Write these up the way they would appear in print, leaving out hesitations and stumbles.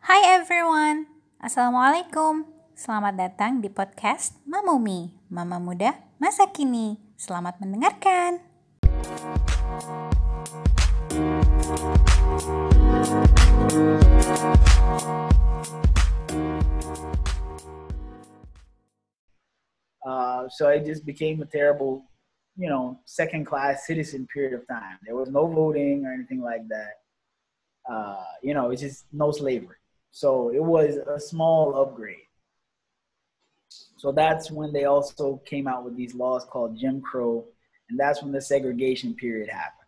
Hi everyone, Assalamualaikum. Selamat datang di podcast Mamumi, Mama Muda Masa Kini. Selamat mendengarkan. So it just became a terrible, second-class citizen period of time. There was no voting or anything like that. It's just no slavery. So it was a small upgrade. So that's when they also came out with these laws called Jim Crow, and that's when the segregation period happened.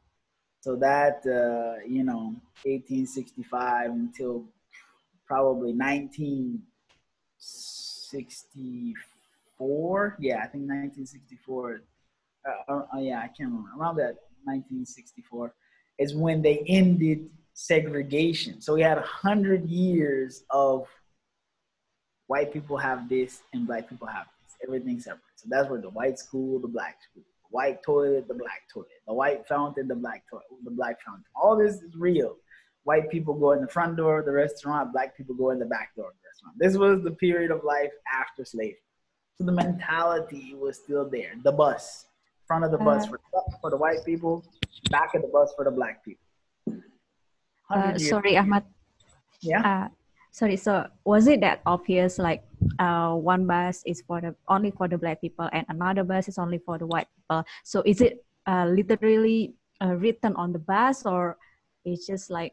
So that, 1865 until probably 1964. Yeah, I think 1964. I can't remember. Around that 1964 is when they ended segregation. So we had 100 years of white people have this and black people have this. Everything separate. So that's where the white school, the black school, the white toilet, the black toilet, the white fountain, the black toilet, the black fountain. All this is real. White people go in the front door of the restaurant. Black people go in the back door of the restaurant. This was the period of life after slavery. So the mentality was still there. The bus, front of the bus for the white people, back of the bus for the black people. Sorry, Ahmad. Yeah. Sorry. So was it that obvious? Like, one bus is only for the black people, and another bus is only for the white people. So is it literally written on the bus, or it's just like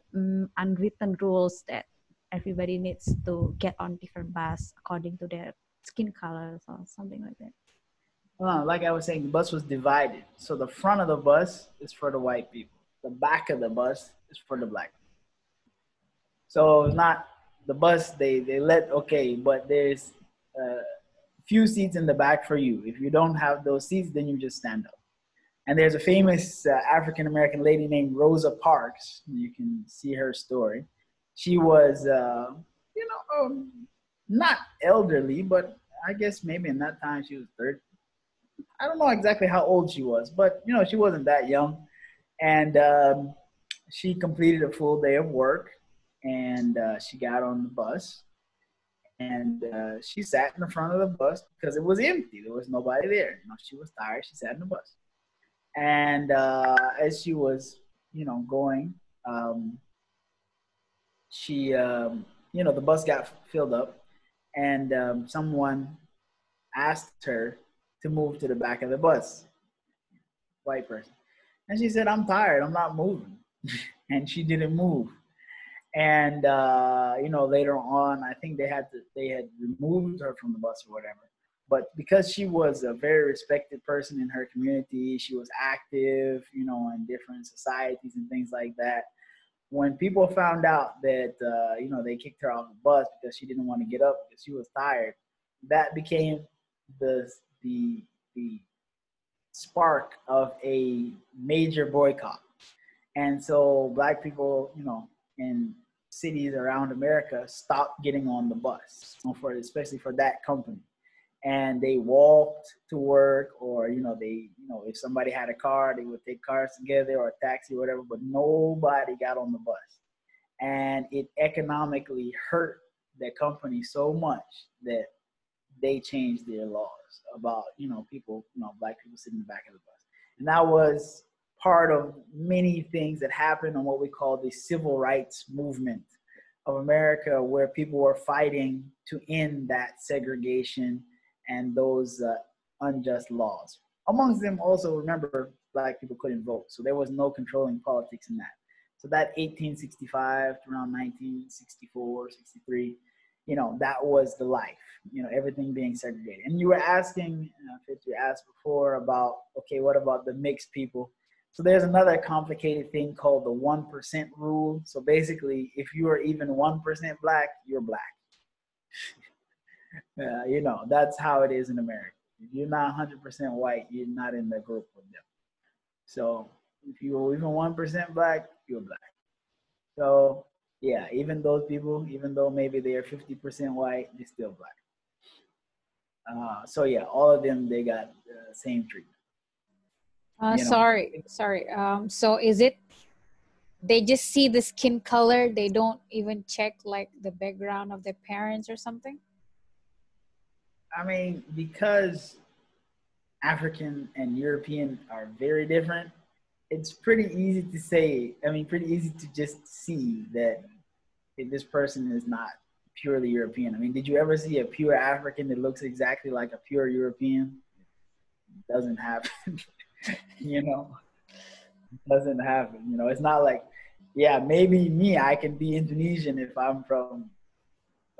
unwritten rules that everybody needs to get on different bus according to their skin colors or something like that? Well, like I was saying, the bus was divided. So the front of the bus is for the white people. The back of the bus is for the black people. So it's not the bus, but there's few seats in the back for you. If you don't have those seats, then you just stand up. And there's a famous African-American lady named Rosa Parks. You can see her story. She was, not elderly, but I guess maybe in that time she was 30. I don't know exactly how old she was, but, she wasn't that young. And she completed a full day of work. And she got on the bus, and she sat in the front of the bus because it was empty. There was nobody there. She was tired. She sat in the bus. And as she was, going, she, the bus got filled up, and someone asked her to move to the back of the bus, white person. And she said, "I'm tired. I'm not moving." And she didn't move. And, later on, I think they had removed her from the bus or whatever. But because she was a very respected person in her community, she was active, in different societies and things like that. When people found out that, they kicked her off the bus because she didn't want to get up because she was tired, that became the spark of a major boycott. And so black people, in cities around America stopped getting on the bus, especially for that company. And they walked to work, or, if somebody had a car, they would take cars together or a taxi or whatever, but nobody got on the bus. And it economically hurt the company so much that they changed their laws about, people, black people sitting in the back of the bus. And that was part of many things that happened on what we call the civil rights movement of America, where people were fighting to end that segregation and those unjust laws. Amongst them also, remember, black people couldn't vote, so there was no controlling politics in that. So that 1865 to around 1964, 63, that was the life, everything being segregated. And you were asking, Fitz, you asked before about, okay, what about the mixed people? So there's another complicated thing called the 1% rule. So basically, if you are even 1% black, you're black. That's how it is in America. If you're not 100% white, you're not in the group with them. So if you are even 1% black, you're black. So yeah, even those people, even though maybe they are 50% white, they're still black. All of them, they got the same treatment. Sorry. So is it they just see the skin color. They don't even check like the background of their parents or something. I mean, because African and European are very different, it's pretty easy to say, I mean, pretty easy to just see that this person is not purely European. I mean, did you ever see a pure African that looks exactly like a pure European? It doesn't happen, you know? It doesn't happen, you know? It's not like, yeah, maybe me, I can be Indonesian if I'm from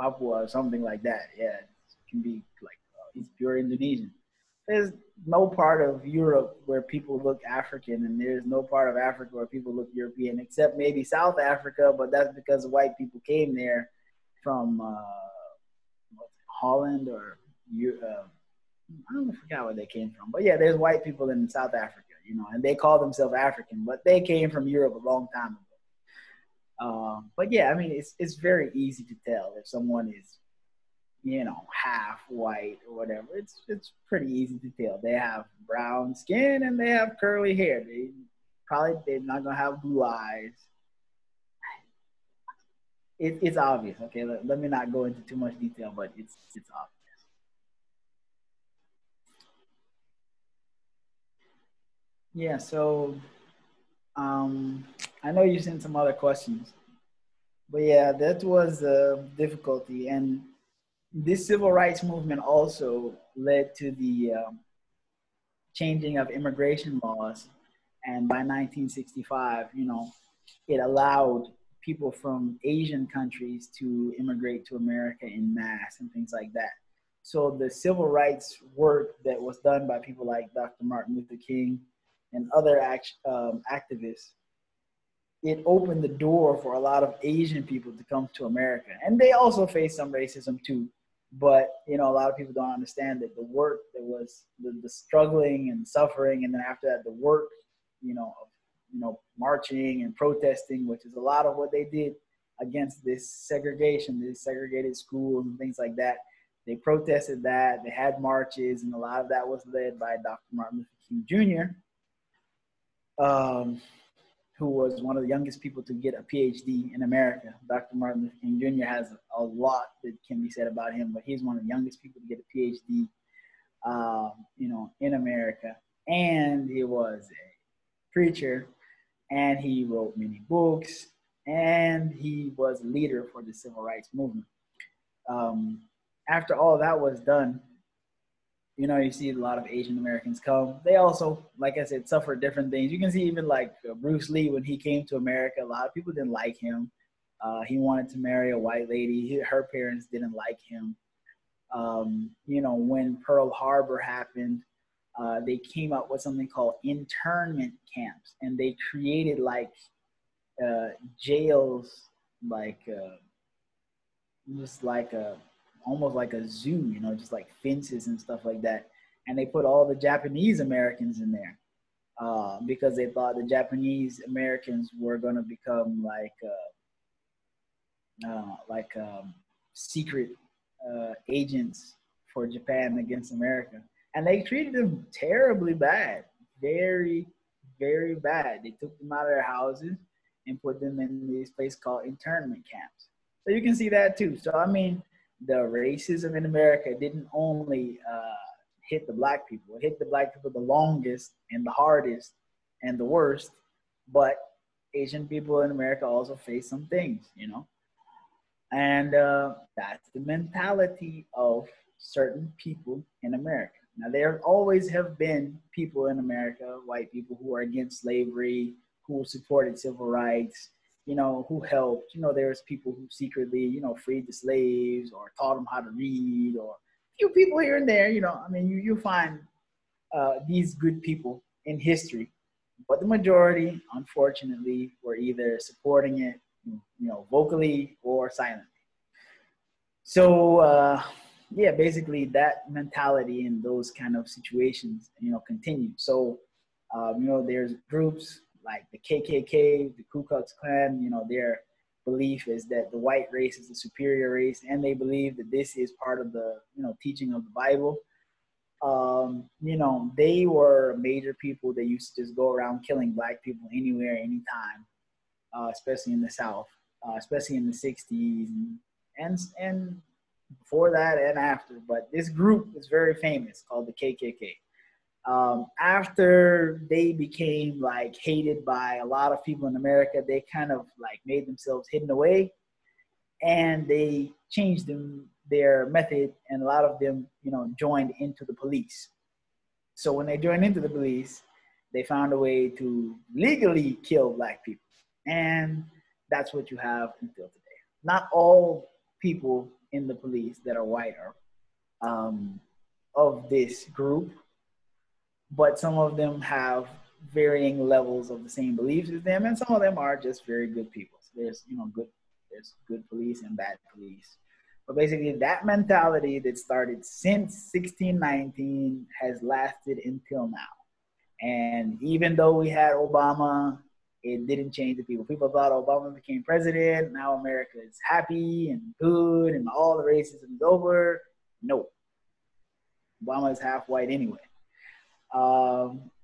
Papua or something like that. Yeah, it can be like, he's pure Indonesian. There's no part of Europe where people look African, and there's no part of Africa where people look European, except maybe South Africa, but that's because white people came there from Holland or I don't know, I forgot where they came from. But yeah, there's white people in South Africa, you know, and they call themselves African, but they came from Europe a long time ago. But yeah, I mean, it's very easy to tell if someone is, you know, half white or whatever. It's pretty easy to tell. They have brown skin and they have curly hair. They're not gonna have blue eyes. It's obvious. Okay, let me not go into too much detail, but it's obvious. Yeah. So, I know you sent some other questions, but yeah, that was a difficulty. And this civil rights movement also led to the changing of immigration laws. And by 1965, you know, it allowed people from Asian countries to immigrate to America in mass and things like that. So the civil rights work that was done by people like Dr. Martin Luther King and other activists, it opened the door for a lot of Asian people to come to America. And they also faced some racism too. But, you know, a lot of people don't understand that the work that was the struggling and suffering, and then after that, the work, you know, of, you know, marching and protesting, which is a lot of what they did against this segregation, these segregated schools and things like that. They protested that, they had marches, and a lot of that was led by Dr. Martin Luther King Jr., who was one of the youngest people to get a PhD in America. Dr. Martin Luther King Jr. has a lot that can be said about him, but he's one of the youngest people to get a PhD, you know, in America. And he was a preacher, and he wrote many books, and he was a leader for the civil rights movement. After all that was done, you know, you see a lot of Asian Americans come. They also, like I said, suffer different things. You can see even like Bruce Lee, when he came to America, a lot of people didn't like him. He wanted to marry a white lady. Her parents didn't like him. You know, when Pearl Harbor happened, they came up with something called internment camps, and they created like jails, like just like a, almost like a zoo, you know, just like fences and stuff like that. And they put all the Japanese Americans in there because they thought the Japanese Americans were going to become like secret agents for Japan against America. And they treated them terribly bad, very, very bad. They took them out of their houses and put them in these places called internment camps. So you can see that too. So, I mean, the racism in America didn't only hit the black people. It hit the black people the longest and the hardest and the worst, but Asian people in America also face some things, you know? And that's the mentality of certain people in America. Now, there always have been people in America, white people, who are against slavery, who supported civil rights, you know, who helped. You know, there's people who secretly, you know, freed the slaves or taught them how to read, or a few people here and there, you know. I mean, you find these good people in history, but the majority, unfortunately, were either supporting it, you know, vocally or silently. So, yeah, basically that mentality in those kind of situations, you know, continued. So, you know, there's groups like the KKK, the Ku Klux Klan, you know, their belief is that the white race is the superior race, and they believe that this is part of the, you know, teaching of the Bible. You know, they were major people that used to just go around killing black people anywhere, anytime. especially in the South, especially in the 60s and before that and after. But this group is very famous called the KKK. After they became like hated by a lot of people in America, they kind of like made themselves hidden away, and they changed their method, and a lot of them, you know, joined into the police. So when they joined into the police, they found a way to legally kill black people. And that's what you have until today. Not all people in the police that are white are of this group, but some of them have varying levels of the same beliefs as them, and some of them are just very good people. So there's, you know, there's good police and bad police. But basically that mentality that started since 1619 has lasted until now. And even though we had Obama, it didn't change the people. People thought Obama became president, now America is happy and good and all the racism is over. No. Obama is half white anyway.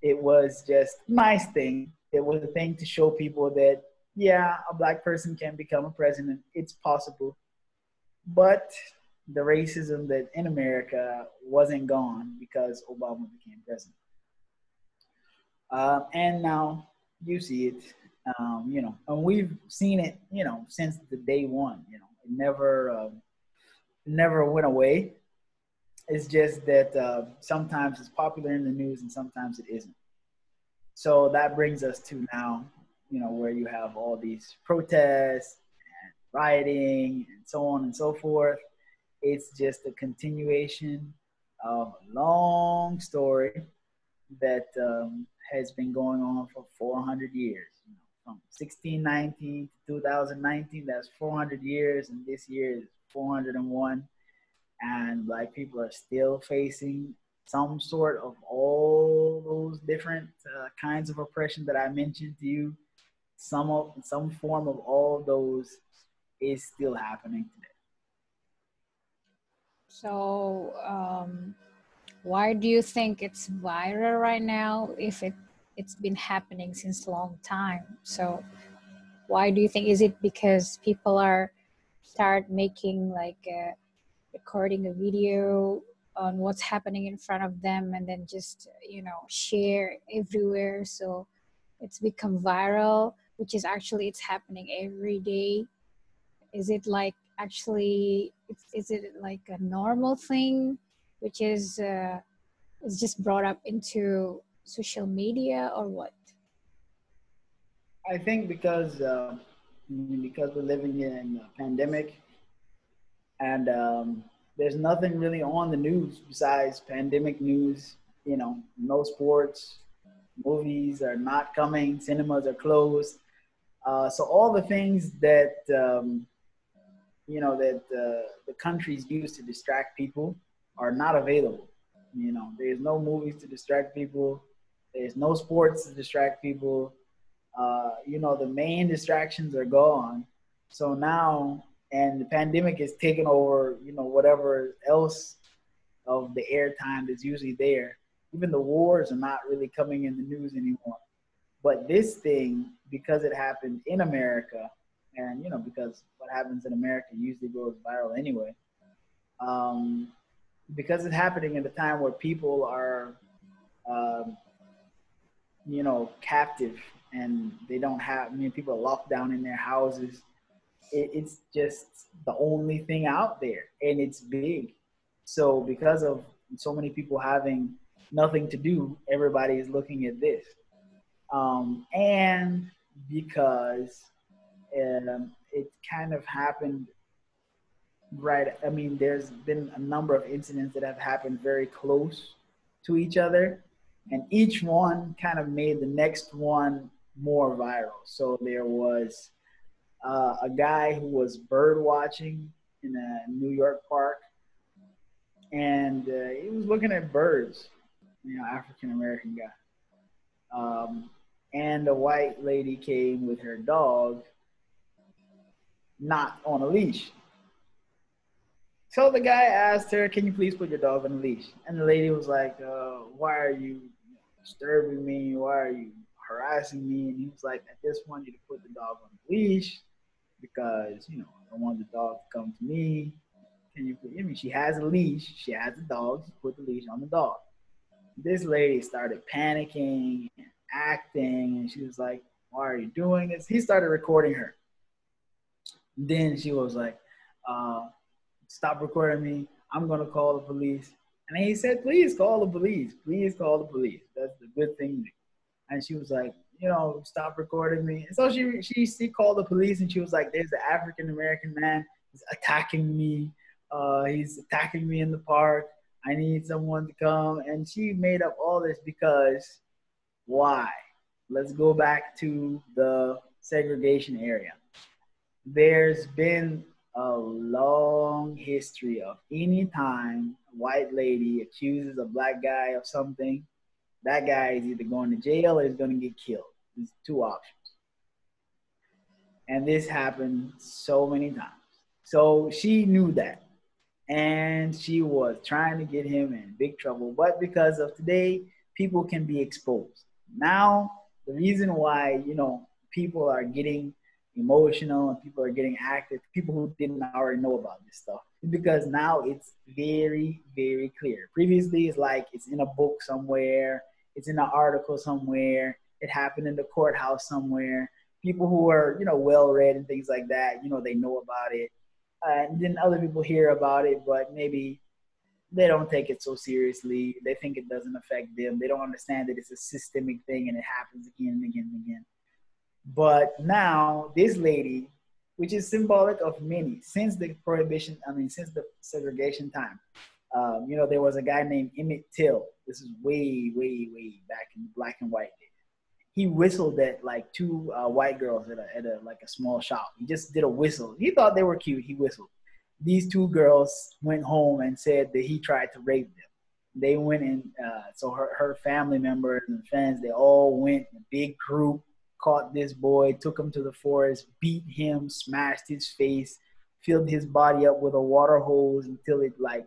It was just a nice thing. It was a thing to show people that, yeah, a black person can become a president. It's possible. But the racism that in America wasn't gone because Obama became president. And now you see it, you know, and we've seen it, you know, since the day one, you know, it never went away. It's just that sometimes it's popular in the news and sometimes it isn't. So that brings us to now, you know, where you have all these protests and rioting and so on and so forth. It's just a continuation of a long story that has been going on for 400 years. You know, from 1619 to 2019, that's 400 years, and this year is 401. And black people are still facing some sort of all those different kinds of oppression that I mentioned to you. Some form of all those is still happening today. So why do you think it's viral right now if it's been happening since a long time? So why do you think? Is it because people are start making like recording a video on what's happening in front of them and then just, you know, share everywhere, so it's become viral, which is actually it's happening every day? Is it like actually is it like a normal thing which is just brought up into social media, or what? I think because we're living in a pandemic, and there's nothing really on the news besides pandemic news. You know, no sports, movies are not coming, cinemas are closed. So all the things that, you know, that the countries use to distract people are not available. You know, there's no movies to distract people. There's no sports to distract people. You know, the main distractions are gone. So now, and the pandemic is taking over, you know, whatever else of the airtime that's usually there. Even the wars are not really coming in the news anymore. But this thing, because it happened in America, and, you know, because what happens in America usually goes viral anyway, because it's happening at a time where people are, you know, captive, and they don't have, I mean, people are locked down in their houses. It's just the only thing out there, and it's big. So because of so many people having nothing to do, everybody is looking at this. And because it kind of happened right, I mean, there's been a number of incidents that have happened very close to each other, and each one kind of made the next one more viral. So there was a guy who was bird watching in a New York park, and he was looking at birds, you know, African-American guy. And a white lady came with her dog, not on a leash. So the guy asked her, "Can you please put your dog on a leash?" And the lady was like, "Why are you disturbing me? Why are you harassing me, and he was like, I just want you to put the dog on the leash because, you know, I don't want the dog to come to me. Can you put, I mean, she has a leash, she has a dog, just put the leash on the dog. This lady started panicking and acting, and she was like, why are you doing this? He started recording her. Then she was like, stop recording me. I'm going to call the police. And he said, please call the police. Please call the police. That's the good thing to do. And she was like, you know, stop recording me. And so she called the police, and she was like, there's an African-American man who's attacking me. He's attacking me in the park. I need someone to come. And she made up all this because why? Let's go back to the segregation area. There's been a long history of any time a white lady accuses a black guy of something, that guy is either going to jail or is going to get killed. There's two options. And this happened so many times. So she knew that. And she was trying to get him in big trouble. But because of today, people can be exposed. Now, the reason why, you know, people are getting emotional and people are getting active, people who didn't already know about this stuff, because now it's very, very clear. Previously, it's like it's in a book somewhere, it's in an article somewhere, it happened in the courthouse somewhere. People who are, you know, well-read and things like that, you know, they know about it. And then other people hear about it, but maybe they don't take it so seriously. They think it doesn't affect them. They don't understand that it's a systemic thing and it happens again and again and again. But now this lady, which is symbolic of many, since the prohibition, I mean, since the segregation time, you know, there was a guy named Emmett Till. This is way, way, way back in black and white days. He whistled at like two white girls at a like a small shop. He just did a whistle. He thought they were cute. He whistled. These two girls went home and said that he tried to rape them. They went in, so her family members and friends, they all went in a big group, caught this boy, took him to the forest, beat him, smashed his face, filled his body up with a water hose until it, like,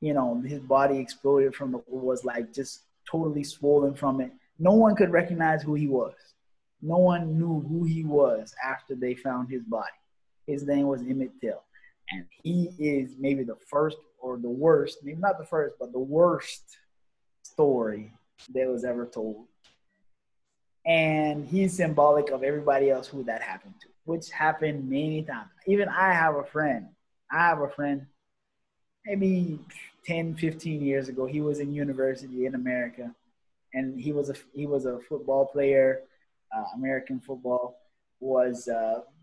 you know, his body exploded from it, was like just totally swollen from it. No one could recognize who he was. No one knew who he was after they found his body. His name was Emmett Till. And he is maybe the first or the worst, maybe not the first, but the worst story that was ever told. And he's symbolic of everybody else who that happened to, which happened many times. Even I have a friend, maybe 10, 15 years ago, he was in university in America, and he was a football player, American football, was,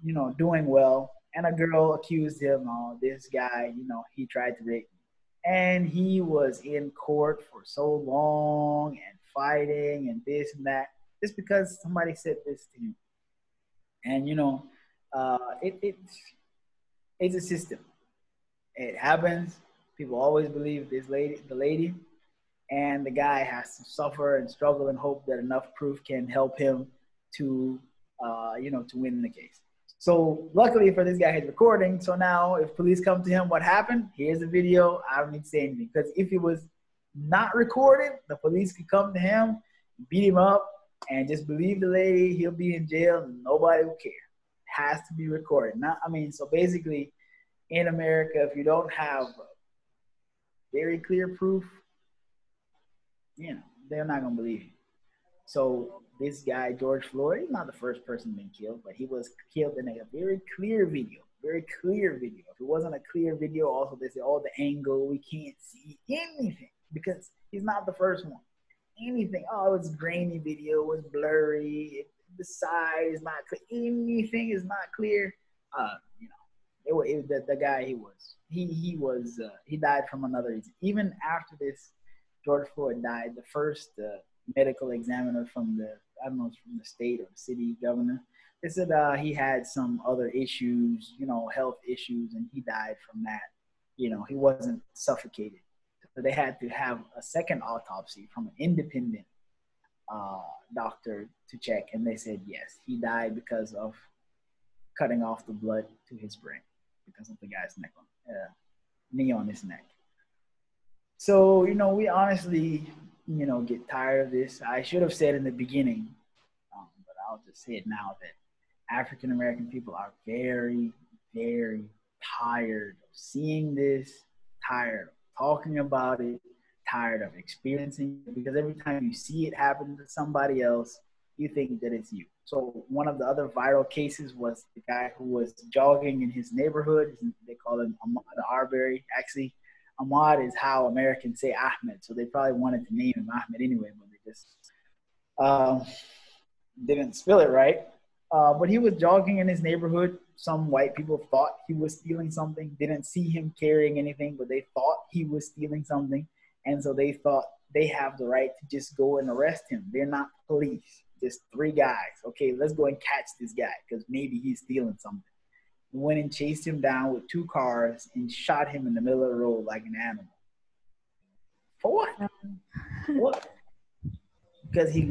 you know, doing well. And a girl accused him, oh, this guy, you know, he tried to rape me. And he was in court for so long and fighting and this and that, just because somebody said this to him. And, you know, it's a system. It happens. People always believe this lady, the lady, and the guy has to suffer and struggle and hope that enough proof can help him to, you know, to win the case. So luckily for this guy, he's recording. So now if police come to him, what happened? Here's a video. I don't need to say anything. Because if it was not recorded, the police could come to him, beat him up, and just believe the lady. He'll be in jail. Nobody will care. It has to be recorded. Now, I mean, so basically in America, if you don't have very clear proof, you know, they're not going to believe you. So this guy, George Floyd, he's not the first person being killed, but he was killed in a very clear video, very clear video. If it wasn't a clear video, also they say, oh, the angle, we can't see anything because he's not the first one. Anything, oh, it was grainy video, it was blurry, the side is not clear, anything is not clear. You know, the guy, he died from another reason. Even after this, George Floyd died, the first medical examiner from the, I don't know, from the state or the city governor, they said he had some other issues, you know, health issues, and he died from that. You know, he wasn't suffocated. So they had to have a second autopsy from an independent doctor to check, and they said, yes, he died because of cutting off the blood to his brain because of the guy's neck knee on his neck. So, you know, we honestly, you know, get tired of this. I should have said in the beginning I'll just say it now, that African American people are very, very tired of seeing this, tired of talking about it, tired of experiencing it, because every time you see it happen to somebody else, you think that it's you. So one of the other viral cases was the guy who was jogging in his neighborhood. They call him Ahmaud Arbery. Actually, Ahmaud is how Americans say Ahmed, so they probably wanted to name him Ahmed anyway, but they just didn't spell it right. But he was jogging in his neighborhood. Some white people thought he was stealing something. They didn't see him carrying anything, but they thought he was stealing something. And so they thought they have the right to just go and arrest him. They're not police. Just three guys. Okay, let's go and catch this guy because maybe he's stealing something. We went and chased him down with two cars and shot him in the middle of the road like an animal. For what? What? Because he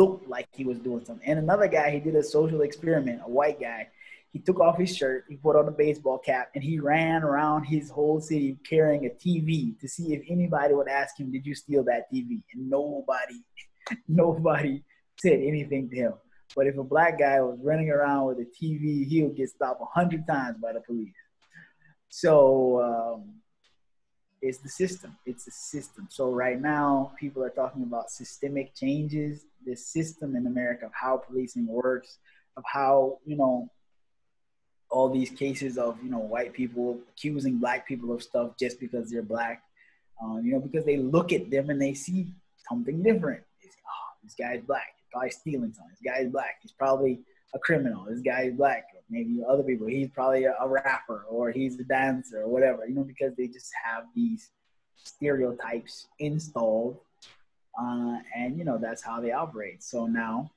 looked like he was doing something. And another guy, he did a social experiment, a white guy. He took off his shirt, he put on a baseball cap, and he ran around his whole city carrying a TV to see if anybody would ask him, did you steal that TV? And nobody said anything to him. But if a black guy was running around with a TV, he would get stopped 100 times by the police. So it's the system. It's the system. So right now, people are talking about systemic changes, the system in America of how policing works, of how, you know, all these cases of, you know, white people accusing black people of stuff just because they're black, you know, because they look at them and they see something different. They say, oh, this guy's black. He's probably stealing something. This guy's black. He's probably a criminal. This guy's black. Or maybe other people. He's probably a rapper, or he's a dancer, or whatever, you know, because they just have these stereotypes installed. And, you know, that's how they operate. So now,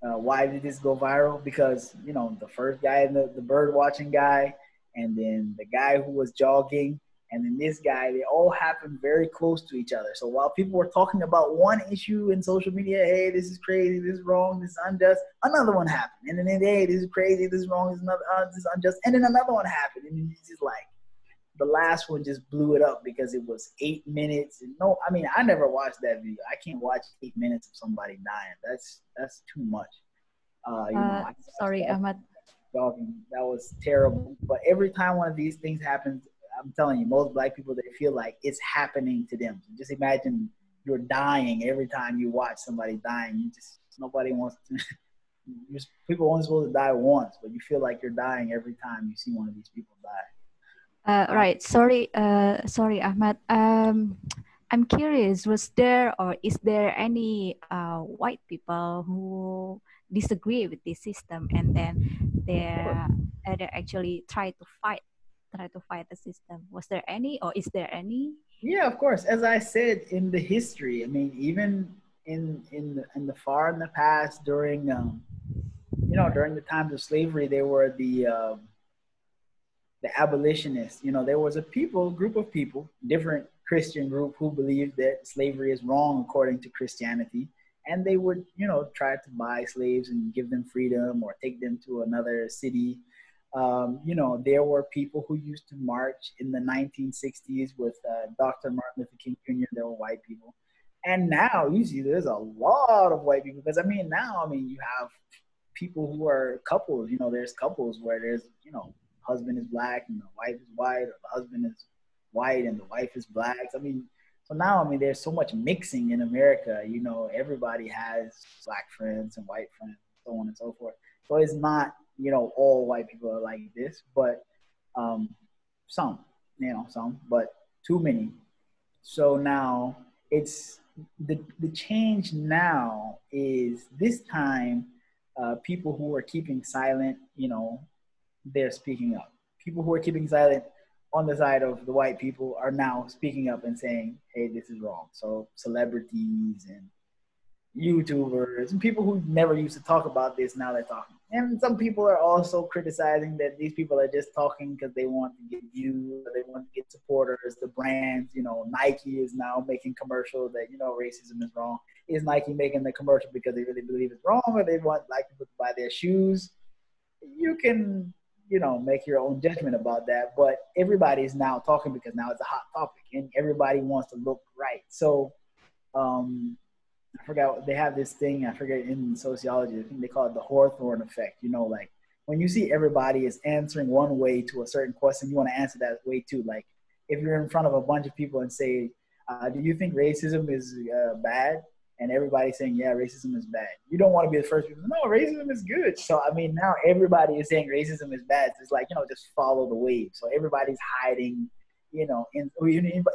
why did this go viral? Because, you know, the first guy, the bird watching guy, and then the guy who was jogging, and then this guy, they all happened very close to each other. So while people were talking about one issue in social media, hey, this is crazy, this is wrong, this is unjust, another one happened. And then, hey, this is crazy, this is wrong, this is unjust, and then another one happened. And it's just like, the last one just blew it up because it was 8 minutes. And no, I mean, I never watched that video. I can't watch 8 minutes of somebody dying. That's too much. You know, sorry, Ahmad. That was terrible. But every time one of these things happens, I'm telling you, most black people, they feel like it's happening to them. So just imagine you're dying every time you watch somebody dying. You just, nobody wants to, people aren't supposed to die once, but you feel like you're dying every time you see one of these people die. Right. Sorry, Ahmad. I'm curious, was there or is there any white people who disagree with this system and then they actually try to fight the system? Was there any, or is there any? Yeah, of course. As I said, in the history, I mean, even in the far in the past, during you know, during the times of slavery, there were the abolitionists. You know, there was a group of people, different Christian group, who believed that slavery is wrong according to Christianity, and they would, you know, try to buy slaves and give them freedom or take them to another city. You know, there were people who used to march in the 1960s with Dr. Martin Luther King Jr. There were white people. And now you see there's a lot of white people, because I mean, now, I mean, you have people who are couples, you know, there's couples where there's, you know, husband is black and the wife is white, or the husband is white and the wife is black. I mean, so now, I mean, there's so much mixing in America, you know, everybody has black friends and white friends, so on and so forth. So it's not, you know, all white people are like this, but some, but too many. So now it's the change now is this time, people who are keeping silent, you know, they're speaking up. People who are keeping silent on the side of the white people are now speaking up and saying, hey, this is wrong. So celebrities and YouTubers and people who never used to talk about this, now they're talking. And some people are also criticizing that these people are just talking because they want to get views, they want to get supporters, the brands, you know, Nike is now making commercials that, you know, racism is wrong. Is Nike making the commercial because they really believe it's wrong, or they want black people to buy their shoes? You can, you know, make your own judgment about that, but everybody is now talking because now it's a hot topic and everybody wants to look right. So I forgot, they have this thing, I forget, in sociology, I think they call it the Hawthorne effect. You know, like when you see everybody is answering one way to a certain question, you want to answer that way too. Like if you're in front of a bunch of people and say, do you think racism is bad? And everybody's saying, yeah, racism is bad. You don't want to be the first people. No, racism is good. So, I mean, now everybody is saying racism is bad. So it's like, you know, just follow the wave. So everybody's hiding, you know, and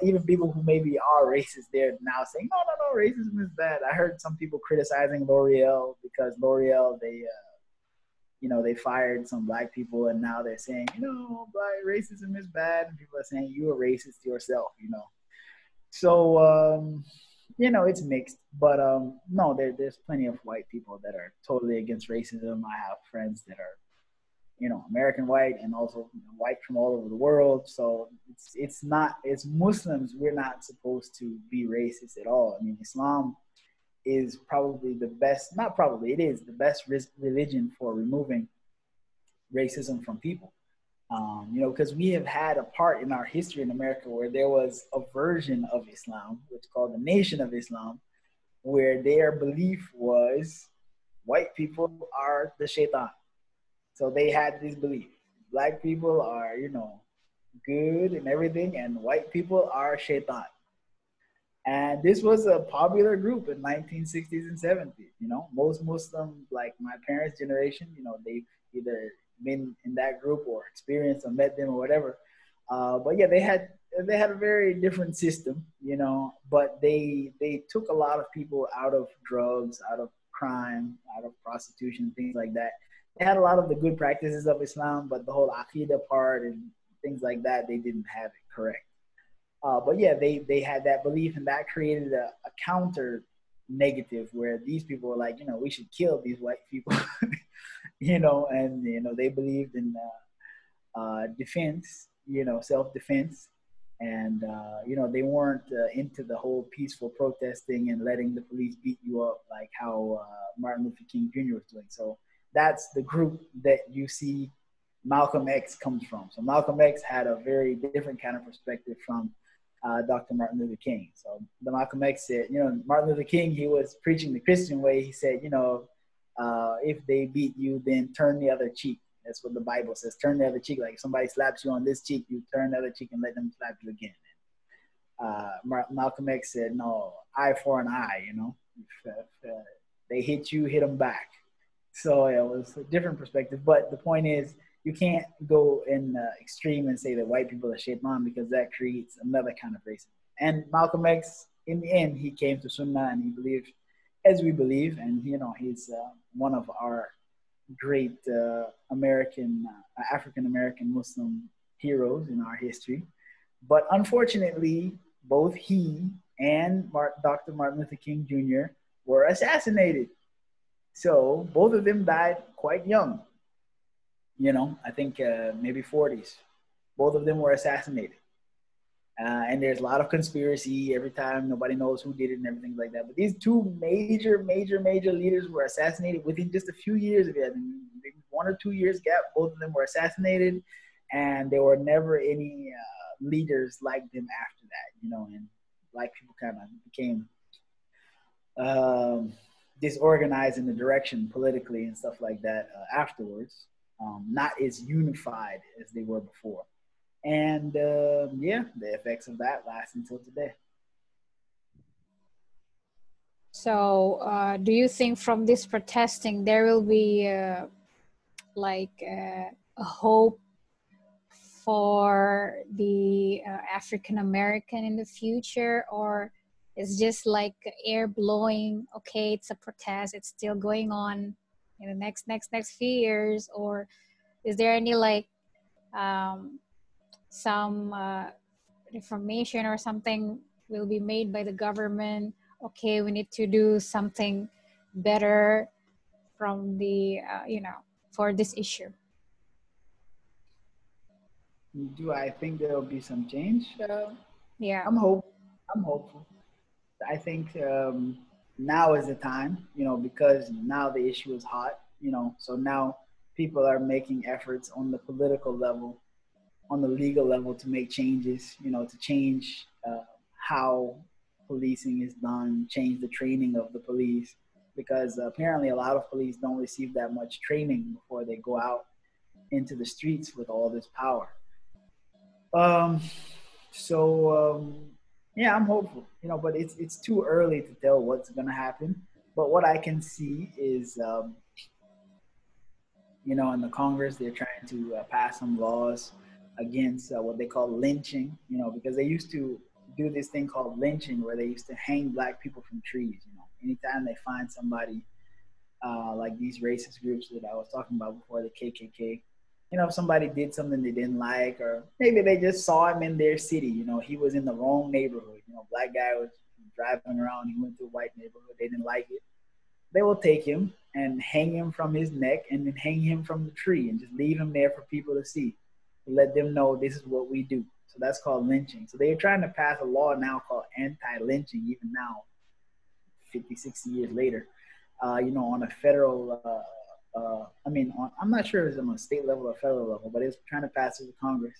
even people who maybe are racist, they're now saying, no, racism is bad. I heard some people criticizing L'Oreal because L'Oreal, they, you know, they fired some black people and now they're saying, you know, black racism is bad. And people are saying you are racist yourself, you know. So, you know, it's mixed, but no, there's plenty of white people that are totally against racism. I have friends that are, you know, American white and also white from all over the world. So it's not, as Muslims, we're not supposed to be racist at all. I mean, Islam is probably the best, not probably, it is the best religion for removing racism from people. You know, because we have had a part in our history in America where there was a version of Islam, which is called the Nation of Islam, where their belief was white people are the shaitan. So they had this belief. Black people are, you know, good and everything, and white people are shaitan. And this was a popular group in 1960s and 70s, you know. Most Muslims, like my parents' generation, you know, they've either been in that group or experienced or met them or whatever, but yeah, they had a very different system, you know, but they took a lot of people out of drugs, out of crime, out of prostitution, things like that. They had a lot of the good practices of Islam, but the whole aqidah part and things like that, they didn't have it correct. But yeah, they had that belief, and that created a counter negative where these people were like, you know, we should kill these white people. You know, and, you know, they believed in defense, you know, self-defense. And, you know, they weren't into the whole peaceful protesting and letting the police beat you up like how Martin Luther King Jr. was doing. So that's the group that you see Malcolm X comes from. So Malcolm X had a very different kind of perspective from Dr. Martin Luther King. So the Malcolm X said, you know, Martin Luther King, he was preaching the Christian way. He said, you know, if they beat you, then turn the other cheek. That's what the Bible says. Turn the other cheek. Like if somebody slaps you on this cheek, you turn the other cheek and let them slap you again. Malcolm X said, no, eye for an eye, you know. If they hit you, hit them back. So yeah, it was a different perspective. But the point is, you can't go in the extreme and say that white people are shaitan, because that creates another kind of racism. And Malcolm X, in the end, he came to Sunnah and he believed as we believe, and you know, he's one of our great African-American Muslim heroes in our history. But unfortunately, both he and Dr. Martin Luther King Jr. were assassinated. So both of them died quite young, you know, I think maybe 40s. Both of them were assassinated. And there's a lot of conspiracy every time. Nobody knows who did it and everything like that. But these two major leaders were assassinated within just a few years of it. Maybe 1 or 2 years gap, both of them were assassinated. And there were never any leaders like them after that, you know. And black people kind of became disorganized in the direction politically and stuff like that afterwards. Not as unified as they were before. And yeah, the effects of that last until today. So do you think from this protesting there will be a hope for the African American in the future, or it's just like air blowing, okay, it's a protest, it's still going on in the next few years? Or is there any like some information or something will be made by the government, okay, we need to do something better from the you know, for this issue? Do I think there will be some change? Yeah, I'm hopeful. I think now is the time, you know, because now the issue is hot, you know. So now people are making efforts on the political level, on the legal level, to make changes, you know, to change how policing is done, change the training of the police, because apparently a lot of police don't receive that much training before they go out into the streets with all this power. Yeah, I'm hopeful, you know, but it's too early to tell what's going to happen. But what I can see is, you know, in the Congress, they're trying to pass some laws against what they call lynching, you know, because they used to do this thing called lynching where they used to hang black people from trees. You know, anytime they find somebody like these racist groups that I was talking about before, the KKK, you know, if somebody did something they didn't like, or maybe they just saw him in their city, you know, he was in the wrong neighborhood, you know, black guy was driving around, he went to a white neighborhood, they didn't like it. They will take him and hang him from his neck and then hang him from the tree and just leave him there for people to see, to let them know this is what we do. So that's called lynching. So they're trying to pass a law now called anti-lynching, even now, 50, 60 years later, you know, on a federal, I'm not sure if it's on a state level or federal level, but it's trying to pass through the Congress.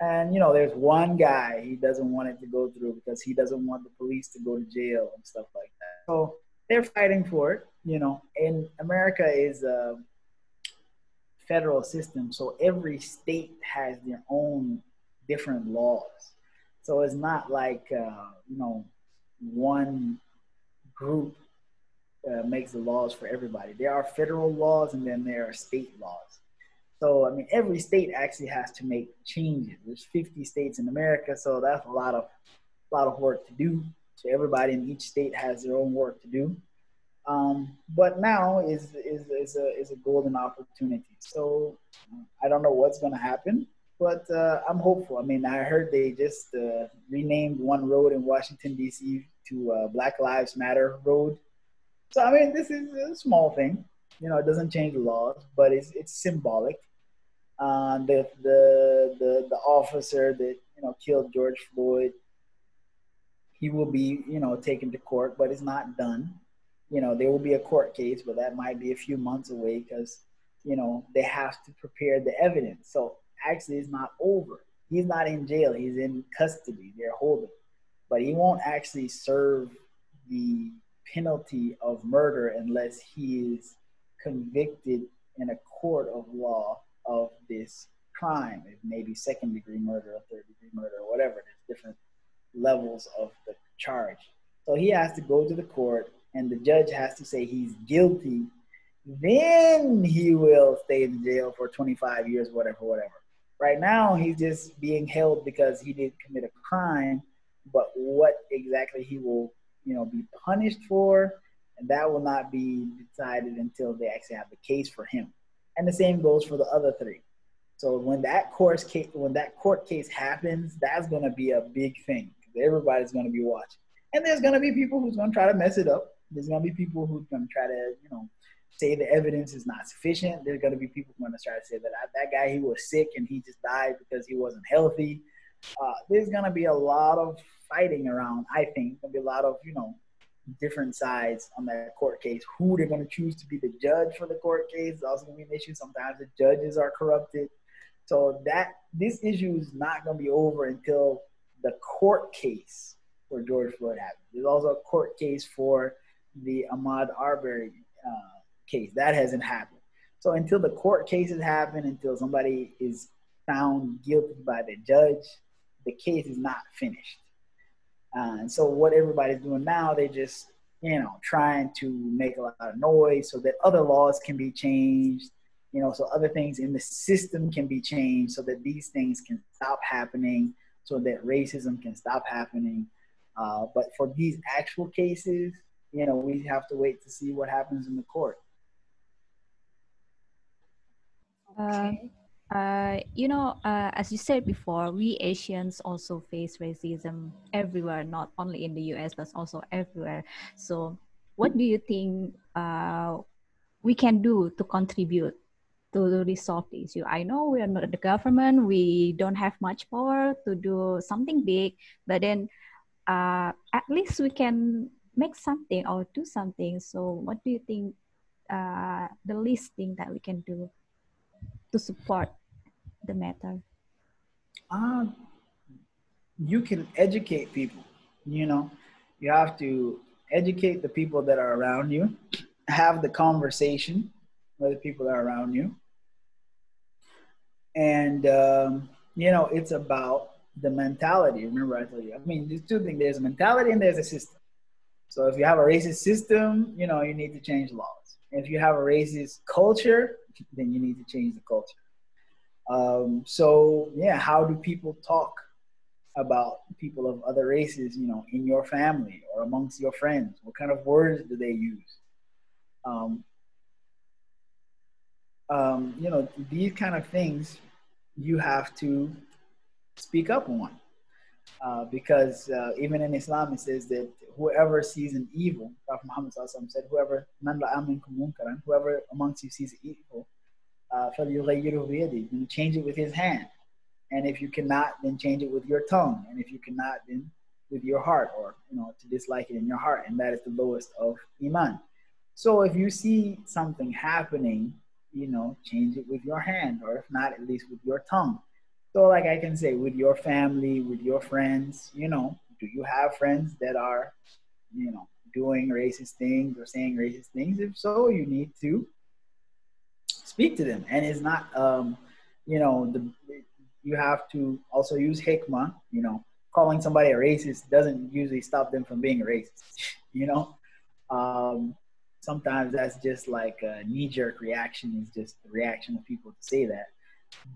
And, you know, there's one guy, he doesn't want it to go through because he doesn't want the police to go to jail and stuff like that. So they're fighting for it, you know, and America is a federal system. So every state has their own different laws. So it's not like, you know, one group makes the laws for everybody. There are federal laws and then there are state laws. So, I mean, every state actually has to make changes. There's 50 states in America, so that's a lot of work to do. So everybody in each state has their own work to do. But now is a golden opportunity. So I don't know what's going to happen, but I'm hopeful. I mean, I heard they just renamed one road in Washington, D.C. to Black Lives Matter Road. So, I mean, this is a small thing. You know, it doesn't change the laws, but it's symbolic. The officer that, you know, killed George Floyd, he will be, you know, taken to court, but it's not done. You know, there will be a court case, but that might be a few months away because, you know, they have to prepare the evidence. So actually it's not over. He's not in jail. He's in custody. They're holding. But he won't actually serve the penalty of murder unless he is convicted in a court of law of this crime. It may be second degree murder or third degree murder or whatever. There's different levels of the charge. So he has to go to the court and the judge has to say he's guilty. Then he will stay in jail for 25 years, whatever. Right now he's just being held because he did commit a crime, but what exactly he will, you know, be punished for, and that will not be decided until they actually have the case for him. And the same goes for the other three. So when that court case happens, that's going to be a big thing. Everybody's going to be watching. And there's going to be people who's going to try to mess it up. There's going to be people who's going to try to, you know, say the evidence is not sufficient. There's going to be people who are going to try to say that guy, he was sick and he just died because he wasn't healthy. There's going to be a lot of fighting around, I think. There'll be a lot of, you know, different sides on that court case. Who they're going to choose to be the judge for the court case is also going to be an issue. Sometimes the judges are corrupted. So that this issue is not going to be over until the court case for George Floyd happened. There's also a court case for the Ahmaud Arbery case. That hasn't happened. So until the court cases happen, until somebody is found guilty by the judge, the case is not finished. And so what everybody's doing now, they're just, you know, trying to make a lot of noise so that other laws can be changed, you know, so other things in the system can be changed so that these things can stop happening, so that racism can stop happening. But for these actual cases, you know, we have to wait to see what happens in the court. As you said before, we Asians also face racism everywhere, not only in the US, but also everywhere. So what do you think we can do to contribute to resolve the issue? I know we are not the government, we don't have much power to do something big, but then at least we can make something or do something. So what do you think the least thing that we can do to support the matter? You can educate people, you know. You have to educate the people that are around you, have the conversation with the people that are around you. And, you know, it's about the mentality. Remember, I told you, I mean, there's two things. There's a mentality and there's a system. So if you have a racist system, you know, you need to change laws. If you have a racist culture, then you need to change the culture. So, yeah, how do people talk about people of other races, you know, in your family or amongst your friends? What kind of words do they use? You know, these kind of things you have to speak up on, because even in Islam, it says that whoever sees an evil, Prophet Muhammad said, whoever amongst you sees evil, then change it with his hand. And if you cannot, then change it with your tongue. And if you cannot, then with your heart, or, you know, to dislike it in your heart. And that is the lowest of Iman. So if you see something happening, you know, change it with your hand, or if not, at least with your tongue. So like I can say, with your family, with your friends, you know, do you have friends that are, you know, doing racist things or saying racist things? If so, you need to speak to them. And it's not, you know, you have to also use hikmah. You know, calling somebody a racist doesn't usually stop them from being a racist, you know. Sometimes that's just like a knee-jerk reaction, is just the reaction of people to say that.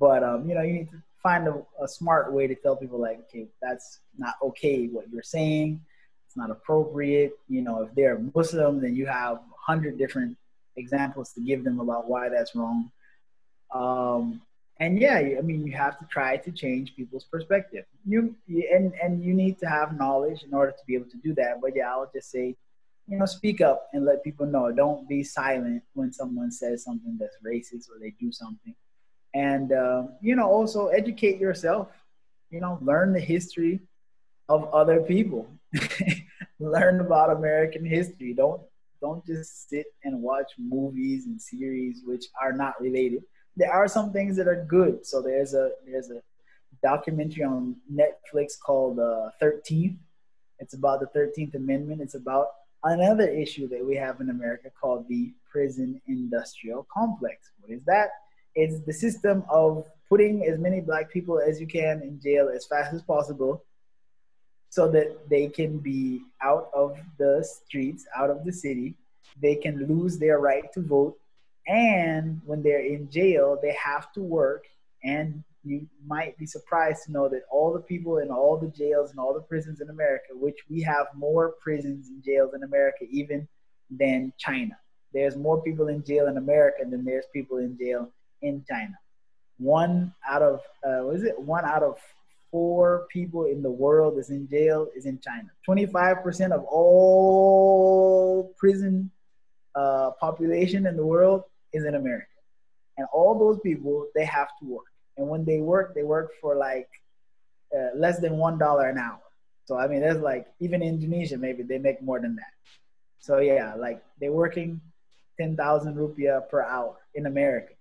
But, you know, you need to find a smart way to tell people, like, okay, that's not okay what you're saying. It's not appropriate. You know, if they're Muslim, then you have 100 different examples to give them about why that's wrong. And yeah, I mean, you have to try to change people's perspective. And you need to have knowledge in order to be able to do that. But yeah, I would just say, you know, speak up and let people know. Don't be silent when someone says something that's racist or they do something. And, you know, also educate yourself, you know, learn the history of other people, learn about American history. Don't just sit and watch movies and series which are not related. There are some things that are good. So there's a documentary on Netflix called 13th. It's about the 13th Amendment. It's about another issue that we have in America called the prison industrial complex. What is that? It's the system of putting as many black people as you can in jail as fast as possible so that they can be out of the streets, out of the city. They can lose their right to vote. And when they're in jail, they have to work. And you might be surprised to know that all the people in all the jails and all the prisons in America, which we have more prisons and jails in America even than China. There's more people in jail in America than there's people in jail in China. One out of four people in the world is in jail is in China. 25% of all prison population in the world is in America. And all those people, they have to work. And when they work for like less than $1 an hour. So, I mean, that's like, even in Indonesia, maybe they make more than that. So yeah, like they're working 10,000 rupiah per hour in America.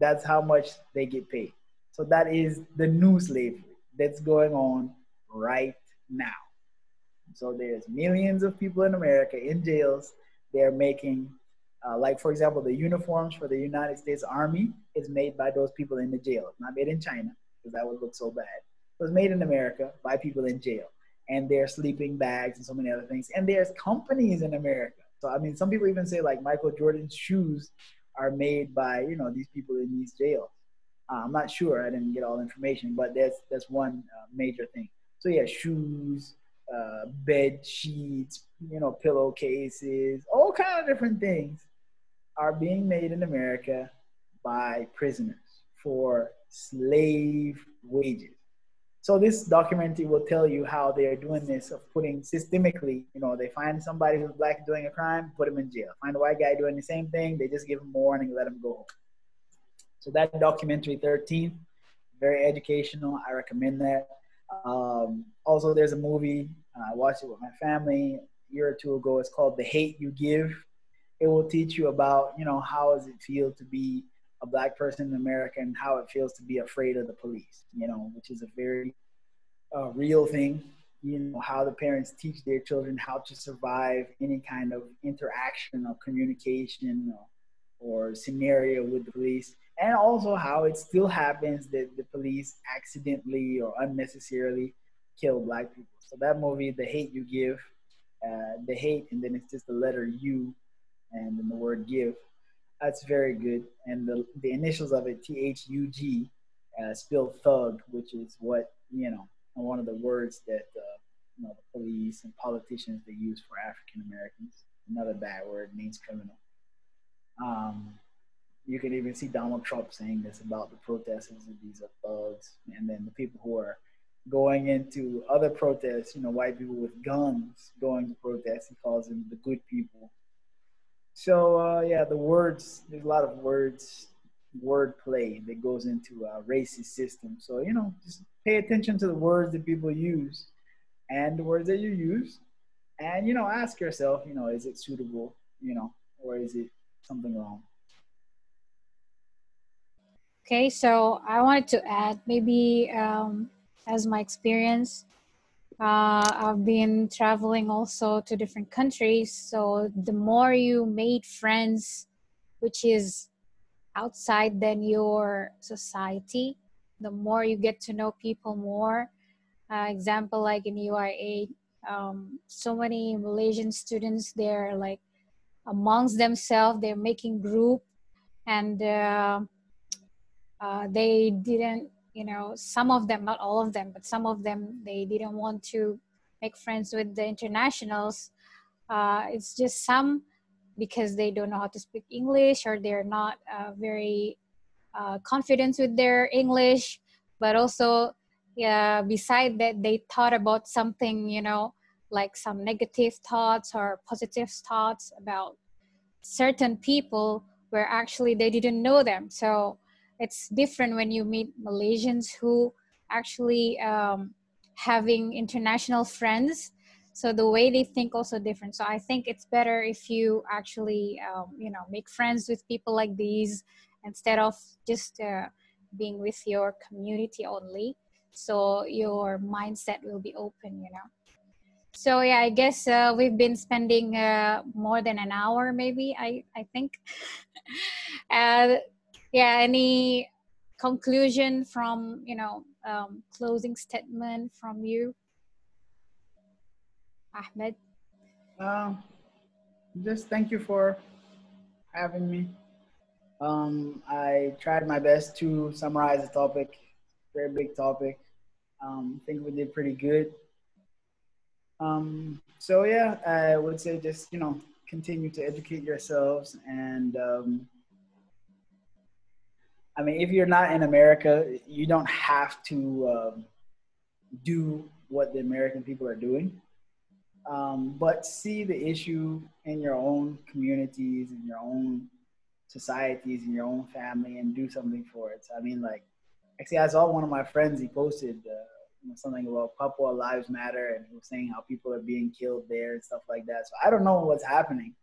That's how much they get paid. So that is the new slavery that's going on right now. So there's millions of people in America in jails. They're making, like for example, the uniforms for the United States Army is made by those people in the jail. It's not made in China, because that would look so bad. It was made in America by people in jail. And their sleeping bags and so many other things. And there's companies in America. So, I mean, some people even say like Michael Jordan's shoes are made by, you know, these people in these jails. I'm not sure, I didn't get all the information, but that's one major thing. So yeah, shoes, bed sheets, you know, pillowcases, all kinds of different things are being made in America by prisoners for slave wages. So this documentary will tell you how they are doing this, of putting systemically, you know, they find somebody who's black doing a crime, put him in jail. Find a white guy doing the same thing, they just give him warning, let him go home. So that documentary, 13th, very educational, I recommend that. Also, there's a movie, I watched it with my family a year or two ago, it's called The Hate U Give. It will teach you about, you know, how does it feel to be a black person in America and how it feels to be afraid of the police, you know, which is a very real thing. you know, how the parents teach their children how to survive any kind of interaction or communication or scenario with the police, and also how it still happens that the police accidentally or unnecessarily kill Black people. So that movie, The Hate U Give, The Hate, and then it's just the letter U and then the word give. That's very good. And the initials of it, THUG, spelled thug, which is what, you know, one of the words that you know, the police and politicians they use for African Americans. Another bad word, means criminal. You can even see Donald Trump saying this about the protesters, and these are thugs. And then the people who are going into other protests, you know, white people with guns going to protests, he calls them the good people. So yeah, the words, there's a lot of words, wordplay that goes into a racist system. So, you know, just pay attention to the words that people use and the words that you use. And, you know, ask yourself, you know, is it suitable, you know, or is it something wrong? Okay, so I wanted to add maybe as my experience, I've been traveling also to different countries. So the more you made friends, which is outside than your society, the more you get to know people more. Example, like in UIA, so many Malaysian students, they're like amongst themselves, they're making group, and they didn't, you know, some of them, not all of them, but some of them, they didn't want to make friends with the internationals. It's just some because they don't know how to speak English, or they're not very confident with their English, but also, yeah, beside that, they thought about something, you know, like some negative thoughts or positive thoughts about certain people where actually they didn't know them. So it's different when you meet Malaysians who actually having international friends. So the way they think also different. So I think it's better if you actually, you know, make friends with people like these instead of just being with your community only. So your mindset will be open, you know. So yeah, I guess we've been spending more than an hour, maybe, I think. Yeah, any conclusion from, you know, closing statement from you, Ahmed? Just thank you for having me. I tried my best to summarize the topic, very big topic. I think we did pretty good. So yeah, I would say just, you know, continue to educate yourselves. And I mean, if you're not in America, you don't have to do what the American people are doing. But see the issue in your own communities, in your own societies, in your own family, and do something for it. So, I mean, like, actually, I saw one of my friends, he posted you know, something about Papua Lives Matter, and he was saying how people are being killed there and stuff like that. So I don't know what's happening,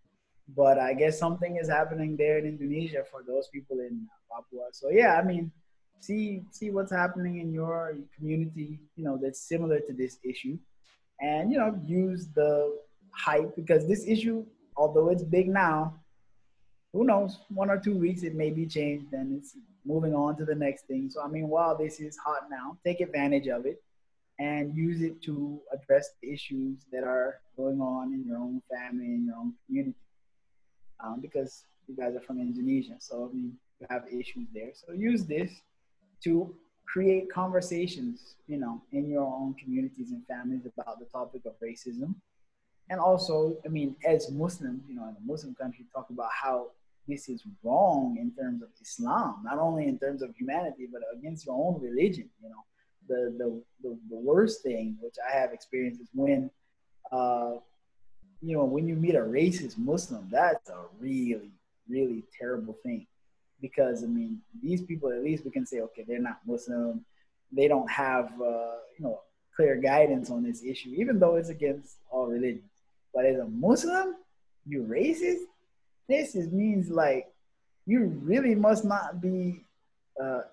but I guess something is happening there in Indonesia for those people in Papua. So yeah, I mean, see what's happening in your community, you know, that's similar to this issue. And, you know, use the hype, because this issue, although it's big now, who knows, 1 or 2 weeks, it may be changed and it's moving on to the next thing. So, I mean, while this is hot now, take advantage of it and use it to address the issues that are going on in your own family, in your own community, because you guys are from Indonesia. So, I mean, you have issues there. So use this to create conversations, you know, in your own communities and families about the topic of racism. And also, I mean, as Muslims, you know, in a Muslim country, talk about how this is wrong in terms of Islam, not only in terms of humanity, but against your own religion. You know, the worst thing, which I have experienced, is when, you know, when you meet a racist Muslim, that's a really, really terrible thing. Because, I mean, these people, at least we can say, okay, they're not Muslim. They don't have, you know, clear guidance on this issue, even though it's against all religions. But as a Muslim, you racist? This is, means, like, you really must not be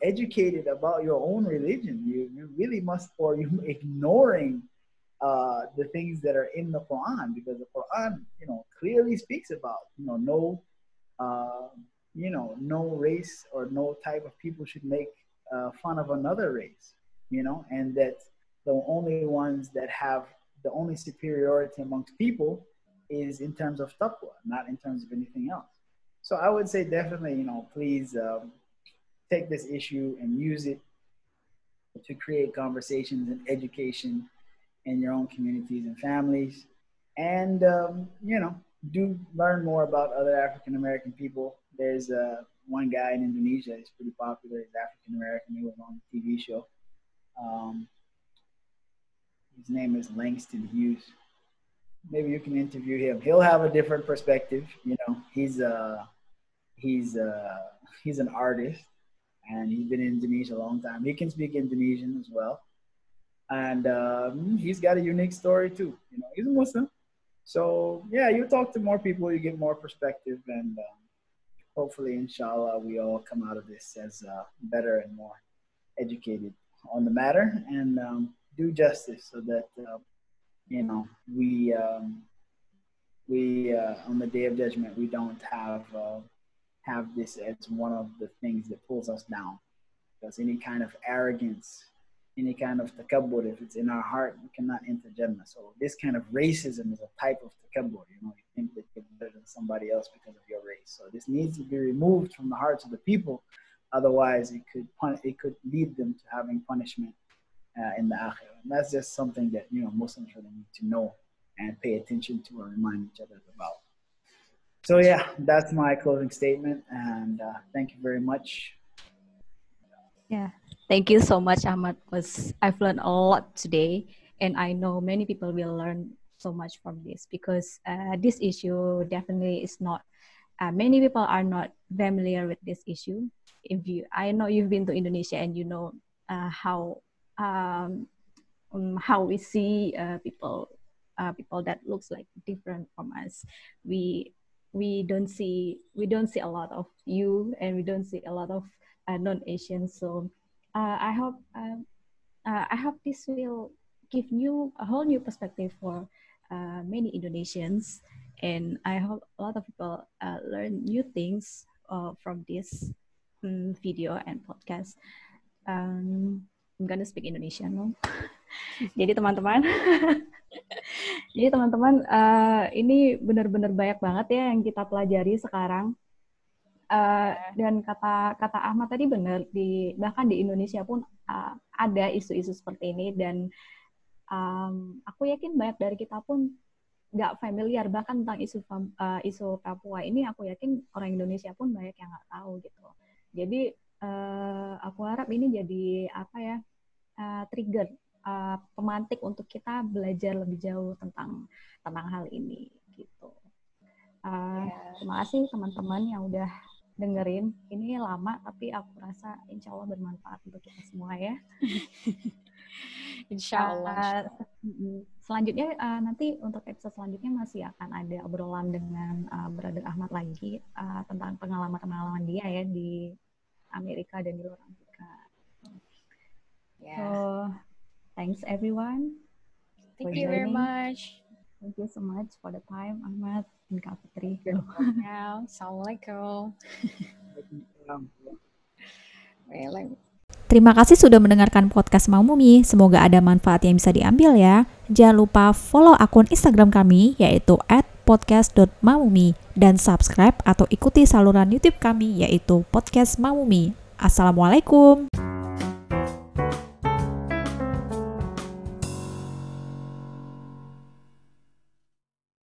educated about your own religion. You really must, or you're ignoring the things that are in the Quran, because the Quran, you know, clearly speaks about, you know, no race or no type of people should make fun of another race, you know, and that the only ones that have the only superiority amongst people is in terms of taqwa, not in terms of anything else. So I would say definitely, you know, please take this issue and use it to create conversations and education in your own communities and families, and you know, do learn more about other African American people. There's one guy in Indonesia, he's pretty popular, he's African American, he was on the TV show. His name is Langston Hughes. Maybe you can interview him. He'll have a different perspective. You know, he's an artist, and he's been in Indonesia a long time. He can speak Indonesian as well. And he's got a unique story too. You know, he's a Muslim. So yeah, you talk to more people, you get more perspective, and hopefully, inshallah, we all come out of this as better and more educated on the matter, and do justice so that, you know, we on the Day of Judgment, we don't have this as one of the things that pulls us down. Because any kind of arrogance, any kind of takabbur, if it's in our heart, we cannot enter Jannah. So this kind of racism is a type of takabbur. You know, you think that you're better than somebody else because of your race. So this needs to be removed from the hearts of the people. Otherwise, it could lead them to having punishment in the akhirah. And that's just something that, you know, Muslims really need to know and pay attention to, or remind each other about. So yeah, that's my closing statement, and thank you very much. Yeah, thank you so much, Ahmad. I've learned a lot today, and I know many people will learn so much from this, because this issue definitely is not, many people are not familiar with this issue. I know you've been to Indonesia, and you know how we see people that looks like different from us. We don't see a lot of you, and we don't see a lot of non-Asians. So I hope this will give you a whole new perspective for many Indonesians, and I hope a lot of people learn new things from this video and podcast. I'm gonna speak Indonesian now. Jadi teman-teman, ini benar-benar banyak banget ya yang kita pelajari sekarang. Dan kata Ahmad tadi benar, bahkan di Indonesia pun ada isu-isu seperti ini, dan aku yakin banyak dari kita pun nggak familiar, bahkan tentang isu Papua ini aku yakin orang Indonesia pun banyak yang nggak tahu gitu. Jadi aku harap ini jadi apa ya, trigger, pemantik untuk kita belajar lebih jauh tentang hal ini gitu. Terima kasih teman-teman yang udah dengerin. Ini lama, tapi aku rasa insya Allah bermanfaat untuk kita semua ya. Insya Allah. Selanjutnya nanti untuk episode selanjutnya masih akan ada obrolan dengan Brother Ahmad lagi tentang pengalaman-pengalaman dia ya di Amerika dan di luar Amerika. Yeah. So, thanks everyone. Thank you very much. Thank you so much for the time, Ahmad and Kak Putri. Now, assalamualaikum. Terima kasih sudah mendengarkan podcast Maumumi. Semoga ada manfaat yang bisa diambil ya. Jangan lupa follow akun Instagram kami, yaitu @podcast.maumumi, dan subscribe atau ikuti saluran YouTube kami, yaitu Podcast Maumumi. Assalamualaikum.